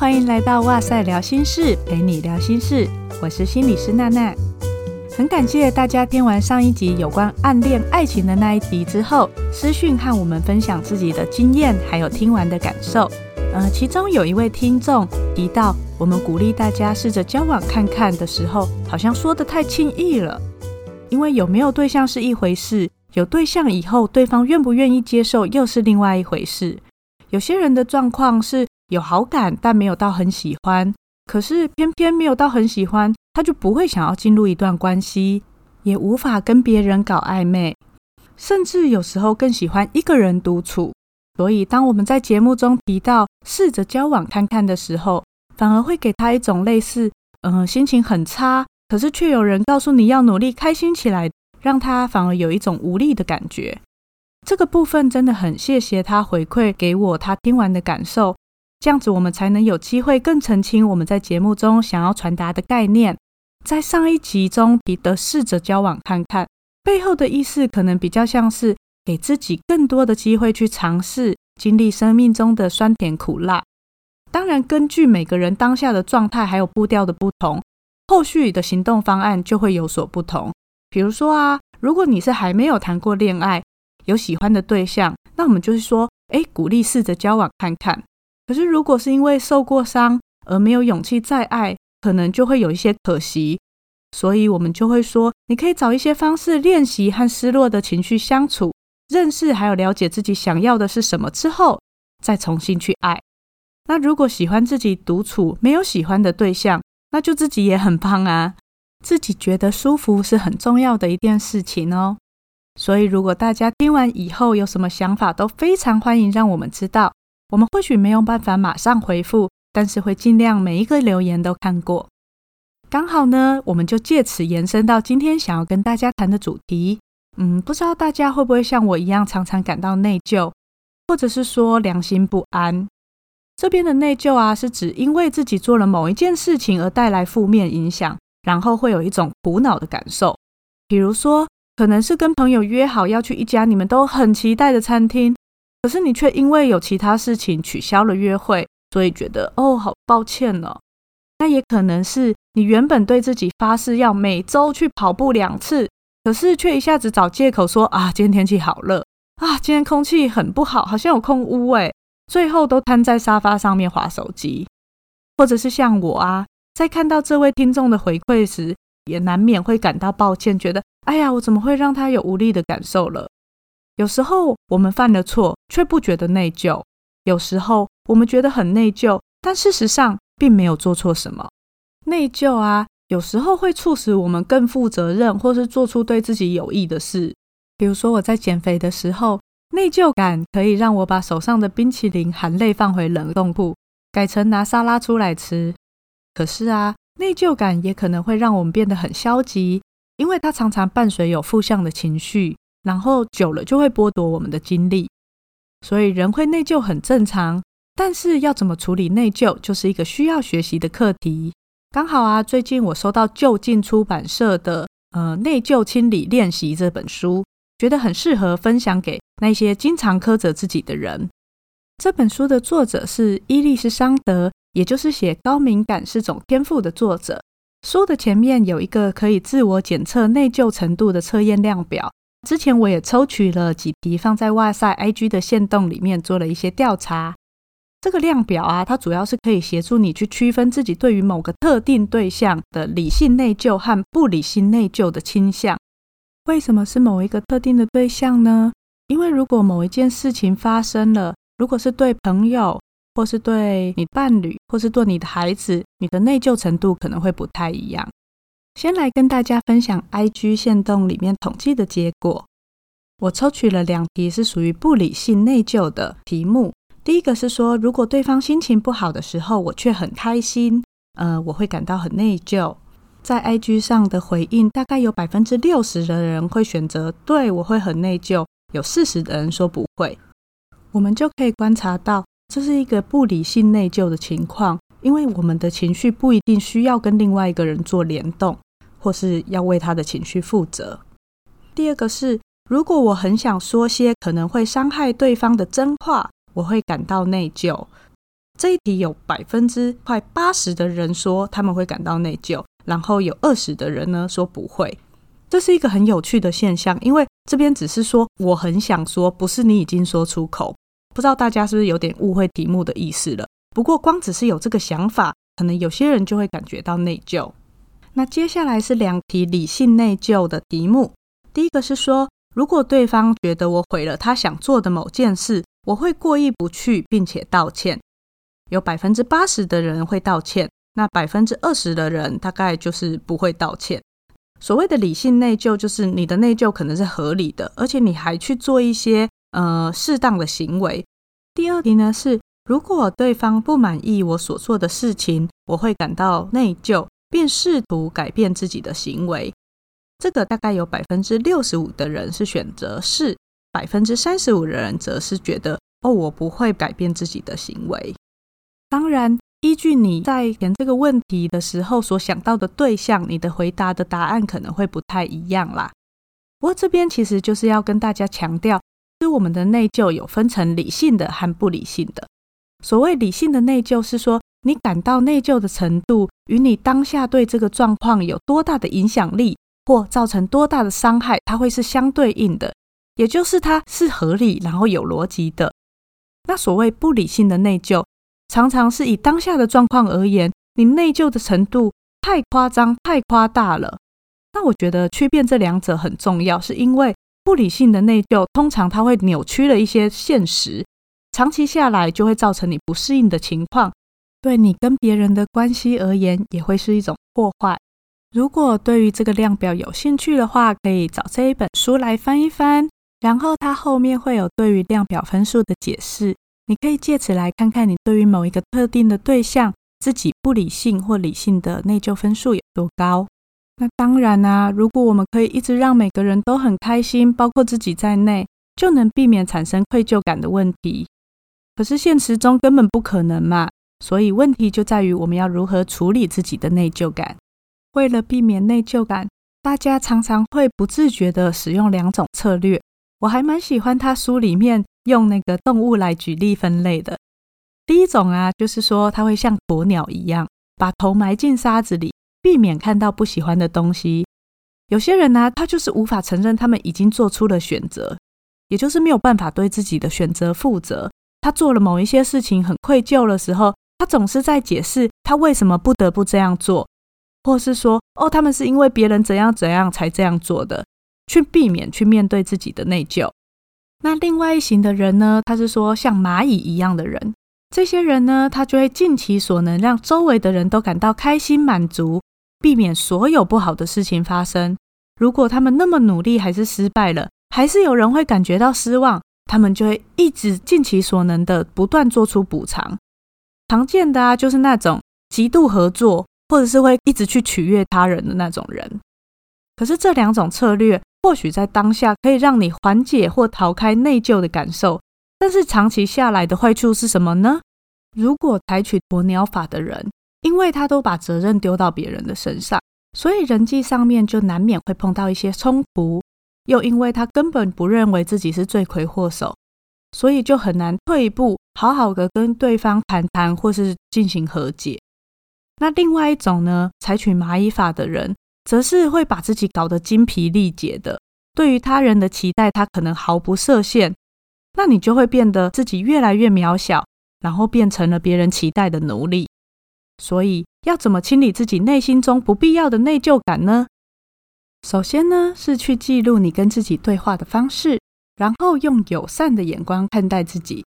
欢迎来到哇塞聊心事，陪你聊心事，我是心理师娜娜。很感谢大家听完上一集有关暗恋爱情的那一集之后，私讯和我们分享自己的经验，还有听完的感受。其中有一位听众提到，我们鼓励大家试着交往看看的时候，好像说得太轻易了。因为有没有对象是一回事，有对象以后对方愿不愿意接受又是另外一回事。有些人的状况是有好感但没有到很喜欢，可是偏偏没有到很喜欢，他就不会想要进入一段关系，也无法跟别人搞暧昧，甚至有时候更喜欢一个人独处。所以当我们在节目中提到试着交往看看的时候，反而会给他一种类似心情很差，可是却有人告诉你要努力开心起来，让他反而有一种无力的感觉。这个部分真的很谢谢他回馈给我他听完的感受，这样子我们才能有机会更澄清我们在节目中想要传达的概念。在上一集中提的试着交往看看，背后的意思可能比较像是给自己更多的机会去尝试，经历生命中的酸甜苦辣。当然根据每个人当下的状态还有步调的不同，后续的行动方案就会有所不同。比如说如果你是还没有谈过恋爱，有喜欢的对象，那我们就是说鼓励试着交往看看。可是如果是因为受过伤而没有勇气再爱，可能就会有一些可惜，所以我们就会说，你可以找一些方式练习和失落的情绪相处，认识还有了解自己想要的是什么之后，再重新去爱。那如果喜欢自己独处，没有喜欢的对象，那就自己也很棒啊，自己觉得舒服是很重要的一件事情哦。所以如果大家听完以后有什么想法，都非常欢迎让我们知道，我们或许没有办法马上回复，但是会尽量每一个留言都看过。刚好呢，我们就借此延伸到今天想要跟大家谈的主题。不知道大家会不会像我一样常常感到内疚，或者是说良心不安。这边的内疚是指因为自己做了某一件事情而带来负面影响，然后会有一种苦恼的感受。比如说可能是跟朋友约好要去一家你们都很期待的餐厅，可是你却因为有其他事情取消了约会，所以觉得好抱歉哦。那也可能是你原本对自己发誓要每周去跑步2次，可是却一下子找借口说今天天气好热啊，今天空气很不好，好像有空污耶，最后都瘫在沙发上面滑手机。或者是像我在看到这位听众的回馈时，也难免会感到抱歉，觉得哎呀，我怎么会让他有无力的感受了。有时候我们犯了错却不觉得内疚，有时候我们觉得很内疚，但事实上并没有做错什么。内疚有时候会促使我们更负责任，或是做出对自己有益的事。比如说我在减肥的时候，内疚感可以让我把手上的冰淇淋含泪放回冷冻库，改成拿沙拉出来吃。可是内疚感也可能会让我们变得很消极，因为它常常伴随有负向的情绪，然后久了就会剥夺我们的精力。所以人会内疚很正常，但是要怎么处理内疚就是一个需要学习的课题。刚好最近我收到就近出版社的内疚清理练习这本书，觉得很适合分享给那些经常苛责自己的人。这本书的作者是伊莉丝·桑德，也就是写《高敏感是种天赋》的作者。书的前面有一个可以自我检测内疚程度的测验量表，之前我也抽取了几题放在哇塞 IG 的限动里面做了一些调查。这个量表它主要是可以协助你去区分自己对于某个特定对象的理性内疚和不理性内疚的倾向。为什么是某一个特定的对象呢？因为如果某一件事情发生了，如果是对朋友，或是对你伴侣，或是对你的孩子，你的内疚程度可能会不太一样。先来跟大家分享 IG 限动里面统计的结果。我抽取了2题是属于不理性内疚的题目。第一个是说，如果对方心情不好的时候我却很开心，我会感到很内疚。在 IG 上的回应大概有 60% 的人会选择对，我会很内疚，有 40% 的人说不会。我们就可以观察到这是一个不理性内疚的情况，因为我们的情绪不一定需要跟另外一个人做联动，或是要为他的情绪负责。第二个是，如果我很想说些可能会伤害对方的真话，我会感到内疚。这一题有80%的人说他们会感到内疚，然后有20%的人呢说不会。这是一个很有趣的现象，因为这边只是说我很想说，不是你已经说出口。不知道大家是不是有点误会题目的意思了，不过光只是有这个想法，可能有些人就会感觉到内疚。那接下来是2题理性内疚的题目。第一个是说，如果对方觉得我毁了他想做的某件事，我会过意不去并且道歉。有 80% 的人会道歉，那 20% 的人大概就是不会道歉。所谓的理性内疚就是你的内疚可能是合理的，而且你还去做一些适当的行为。第二题呢是，如果对方不满意我所做的事情，我会感到内疚并试图改变自己的行为。这个大概有 65% 的人是选择是， 35% 的人则是觉得我不会改变自己的行为。当然依据你在填这个问题的时候所想到的对象，你的回答的答案可能会不太一样啦。不过这边其实就是要跟大家强调，是我们的内疚有分成理性的和不理性的。所谓理性的内疚是说，你感到内疚的程度与你当下对这个状况有多大的影响力或造成多大的伤害，它会是相对应的，也就是它是合理然后有逻辑的。那所谓不理性的内疚，常常是以当下的状况而言，你内疚的程度太夸张太夸大了。那我觉得区辨这两者很重要，是因为不理性的内疚通常它会扭曲了一些现实，长期下来就会造成你不适应的情况，对你跟别人的关系而言也会是一种破坏。如果对于这个量表有兴趣的话，可以找这一本书来翻一翻，然后它后面会有对于量表分数的解释，你可以借此来看看你对于某一个特定的对象，自己不理性或理性的内疚分数有多高。那当然啊，如果我们可以一直让每个人都很开心，包括自己在内，就能避免产生愧疚感的问题。可是现实中根本不可能嘛，所以问题就在于我们要如何处理自己的内疚感。为了避免内疚感，大家常常会不自觉地使用2种策略。我还蛮喜欢他书里面用那个动物来举例分类的。第一种啊，就是说他会像鸵鸟一样，把头埋进沙子里，避免看到不喜欢的东西。有些人啊，他就是无法承认他们已经做出了选择，也就是没有办法对自己的选择负责。他做了某一些事情很愧疚的时候，他总是在解释他为什么不得不这样做，或是说他们是因为别人怎样怎样才这样做的，去避免去面对自己的内疚。那另外一型的人呢，他是说像蚂蚁一样的人。这些人呢，他就会尽其所能让周围的人都感到开心满足，避免所有不好的事情发生。如果他们那么努力还是失败了，还是有人会感觉到失望，他们就会一直尽其所能的不断做出补偿。常见的啊，就是那种极度合作，或者是会一直去取悦他人的那种人。可是这2种策略或许在当下可以让你缓解或逃开内疚的感受，但是长期下来的坏处是什么呢？如果采取鸵鸟法的人，因为他都把责任丢到别人的身上，所以人际上面就难免会碰到一些冲突，又因为他根本不认为自己是罪魁祸首，所以就很难退一步好好的跟对方谈或是进行和解。那另外一种呢，采取蚂蚁法的人，则是会把自己搞得精疲力竭的，对于他人的期待他可能毫不设限，那你就会变得自己越来越渺小，然后变成了别人期待的奴隶。所以要怎么清理自己内心中不必要的内疚感呢？首先呢，是去记录你跟自己对话的方式，然后用友善的眼光看待自己。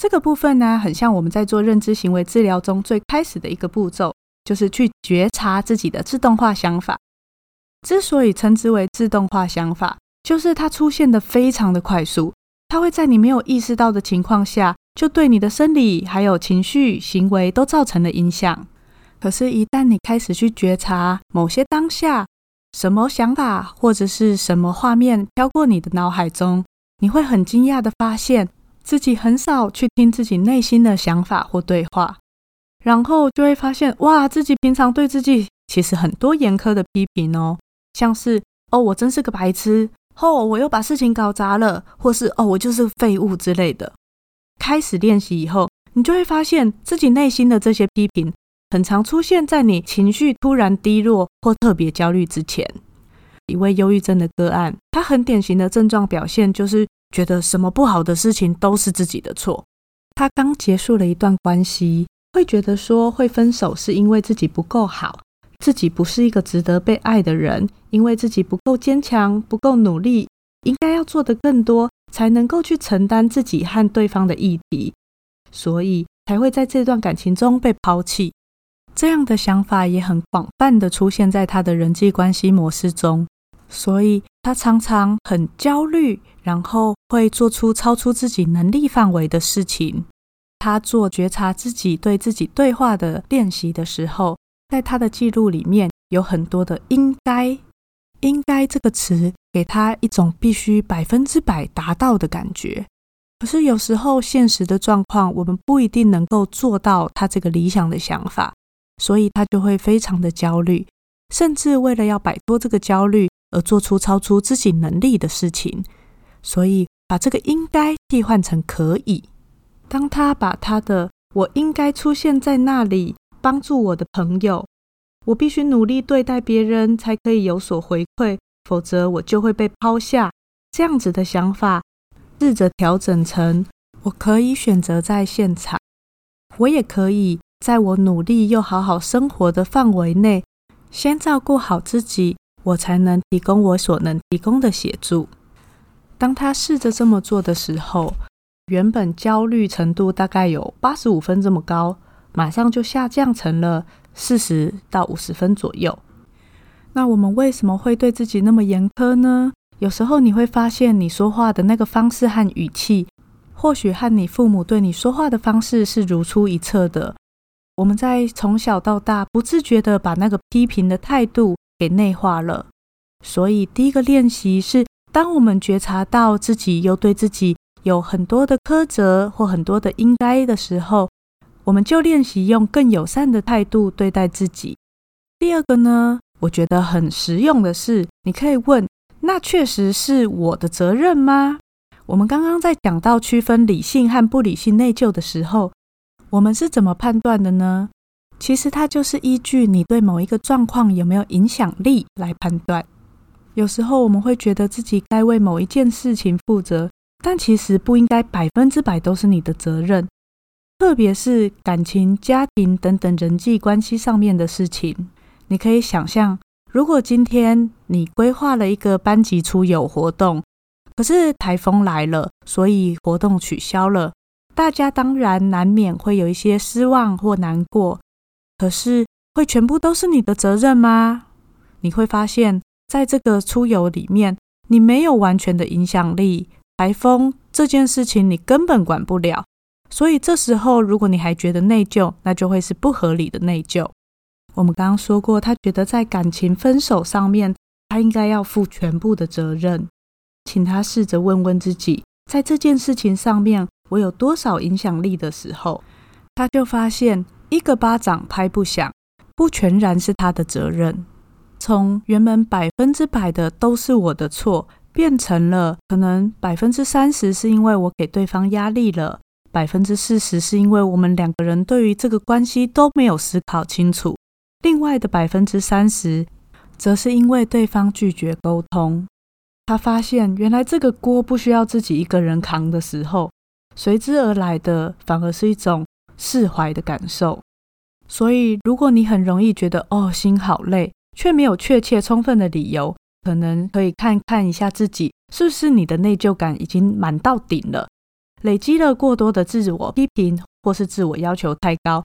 这个部分呢，很像我们在做认知行为治疗中最开始的一个步骤，就是去觉察自己的自动化想法。之所以称之为自动化想法，就是它出现得非常的快速，它会在你没有意识到的情况下，就对你的生理还有情绪行为都造成了影响。可是一旦你开始去觉察某些当下，什么想法或者是什么画面飘过你的脑海中，你会很惊讶地发现自己很少去听自己内心的想法或对话，然后就会发现哇，自己平常对自己其实很多严苛的批评哦，像是我真是个白痴，我又把事情搞砸了，或是我就是废物之类的。开始练习以后，你就会发现自己内心的这些批评很常出现在你情绪突然低落或特别焦虑之前。一位忧郁症的个案，他很典型的症状表现就是觉得什么不好的事情都是自己的错。他刚结束了一段关系，会觉得说会分手是因为自己不够好，自己不是一个值得被爱的人，因为自己不够坚强，不够努力，应该要做得更多，才能够去承担自己和对方的议题，所以才会在这段感情中被抛弃。这样的想法也很广泛的出现在他的人际关系模式中，所以他常常很焦虑，然后会做出超出自己能力范围的事情。他做觉察自己对自己对话的练习的时候，在他的记录里面有很多的应该。应该这个词给他一种必须100%达到的感觉，可是有时候现实的状况我们不一定能够做到他这个理想的想法，所以他就会非常的焦虑，甚至为了要摆脱这个焦虑而做出超出自己能力的事情。所以把这个应该替换成可以，当他把他的我应该出现在那里帮助我的朋友，我必须努力对待别人才可以有所回馈，否则我就会被抛下，这样子的想法试着调整成我可以选择在现场，我也可以在我努力又好好生活的范围内先照顾好自己，我才能提供我所能提供的协助。当他试着这么做的时候，原本焦虑程度大概有85分这么高，马上就下降成了40到50分左右。那我们为什么会对自己那么严苛呢？有时候你会发现你说话的那个方式和语气，或许和你父母对你说话的方式是如出一辙的。我们在从小到大不自觉的把那个批评的态度给内化了。所以第一个练习是，当我们觉察到自己又对自己有很多的苛责或很多的应该的时候，我们就练习用更友善的态度对待自己。第二个呢，我觉得很实用的是，你可以问，那确实是我的责任吗？我们刚刚在讲到区分理性和不理性内疚的时候，我们是怎么判断的呢？其实它就是依据你对某一个状况有没有影响力来判断。有时候我们会觉得自己该为某一件事情负责，但其实不应该100%都是你的责任，特别是感情、家庭等等人际关系上面的事情。你可以想象，如果今天你规划了一个班级出游活动，可是台风来了，所以活动取消了，大家当然难免会有一些失望或难过，可是会全部都是你的责任吗？你会发现在这个出游里面，你没有完全的影响力，台风这件事情你根本管不了，所以这时候如果你还觉得内疚，那就会是不合理的内疚。我们刚刚说过，他觉得在感情分手上面他应该要负全部的责任。请他试着问问自己，在这件事情上面我有多少影响力的时候，他就发现一个巴掌拍不响，不全然是他的责任。从原本100%的都是我的错，变成了可能30%是因为我给对方压力了，40%是因为我们两个人对于这个关系都没有思考清楚，另外的30%则是因为对方拒绝沟通。他发现原来这个锅不需要自己一个人扛的时候，随之而来的反而是一种释怀的感受。所以如果你很容易觉得心好累，却没有确切充分的理由，可能可以看看一下自己是不是你的内疚感已经满到顶了，累积了过多的自我批评或是自我要求太高。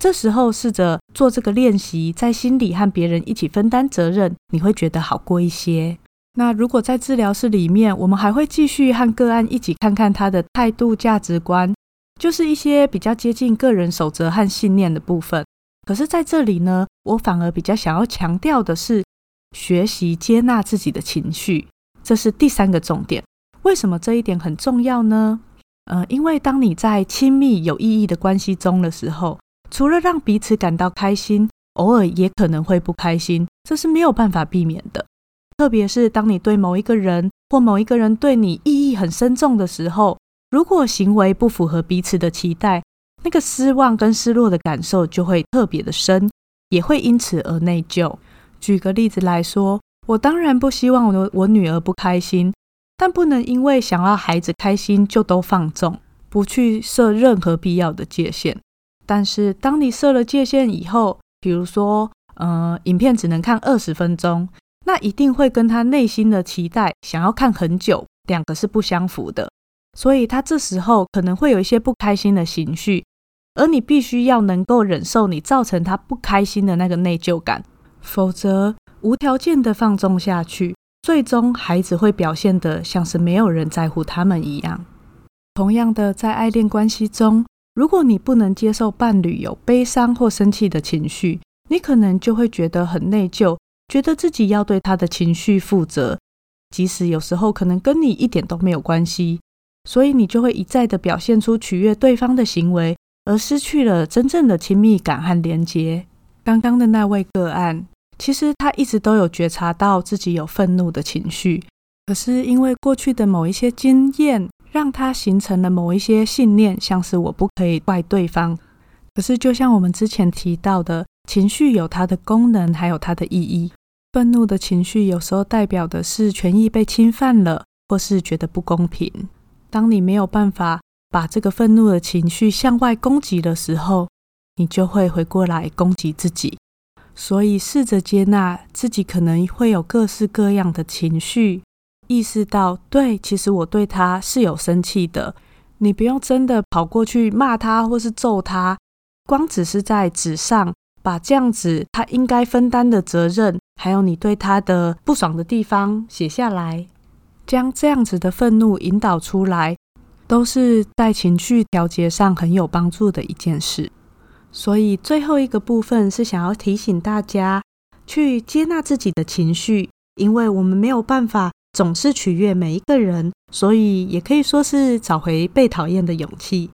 这时候试着做这个练习，在心里和别人一起分担责任，你会觉得好过一些。那如果在治疗室里面，我们还会继续和个案一起看看他的态度、价值观，就是一些比较接近个人守则和信念的部分。可是在这里呢，我反而比较想要强调的是学习接纳自己的情绪，这是第三个重点。为什么这一点很重要呢？因为当你在亲密有意义的关系中的时候，除了让彼此感到开心，偶尔也可能会不开心，这是没有办法避免的。特别是当你对某一个人或某一个人对你意义很深重的时候，如果行为不符合彼此的期待，那个失望跟失落的感受就会特别的深，也会因此而内疚。举个例子来说，我当然不希望我女儿不开心，但不能因为想要孩子开心就都放纵，不去设任何必要的界限。但是当你设了界限以后，比如说影片只能看20分钟，那一定会跟他内心的期待想要看很久，两个是不相符的。所以他这时候可能会有一些不开心的情绪，而你必须要能够忍受你造成他不开心的那个内疚感，否则无条件的放纵下去，最终孩子会表现得像是没有人在乎他们一样。同样的，在爱恋关系中，如果你不能接受伴侣有悲伤或生气的情绪，你可能就会觉得很内疚，觉得自己要对他的情绪负责，即使有时候可能跟你一点都没有关系，所以你就会一再的表现出取悦对方的行为，而失去了真正的亲密感和连结。刚刚的那位个案，其实他一直都有觉察到自己有愤怒的情绪，可是因为过去的某一些经验，让他形成了某一些信念，像是我不可以怪对方。可是就像我们之前提到的，情绪有它的功能还有它的意义，愤怒的情绪有时候代表的是权益被侵犯了，或是觉得不公平。当你没有办法把这个愤怒的情绪向外攻击的时候，你就会回过来攻击自己。所以试着接纳自己可能会有各式各样的情绪，意识到对，其实我对他是有生气的，你不用真的跑过去骂他或是揍他，光只是在纸上把这样子他应该分担的责任，还有你对他的不爽的地方写下来，将这样子的愤怒引导出来，都是在情绪调节上很有帮助的一件事。所以最后一个部分是想要提醒大家去接纳自己的情绪，因为我们没有办法总是取悦每一个人，所以也可以说是找回被讨厌的勇气。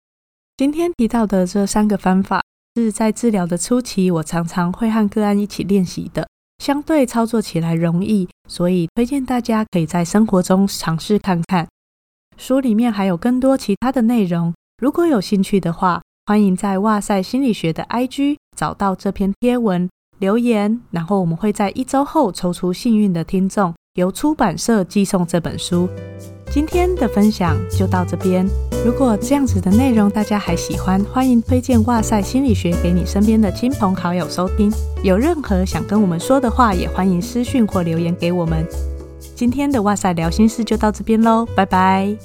今天提到的这3个方法是在治疗的初期我常常会和个案一起练习的，相对操作起来容易，所以推荐大家可以在生活中尝试看看。书里面还有更多其他的内容，如果有兴趣的话，欢迎在哇塞心理学的 IG 找到这篇贴文留言，然后我们会在1周后抽出幸运的听众，由出版社寄送这本书。今天的分享就到这边，如果这样子的内容大家还喜欢，欢迎推荐哇塞心理学给你身边的亲朋好友收听，有任何想跟我们说的话也欢迎私讯或留言给我们。今天的哇塞聊心事就到这边咯，拜拜。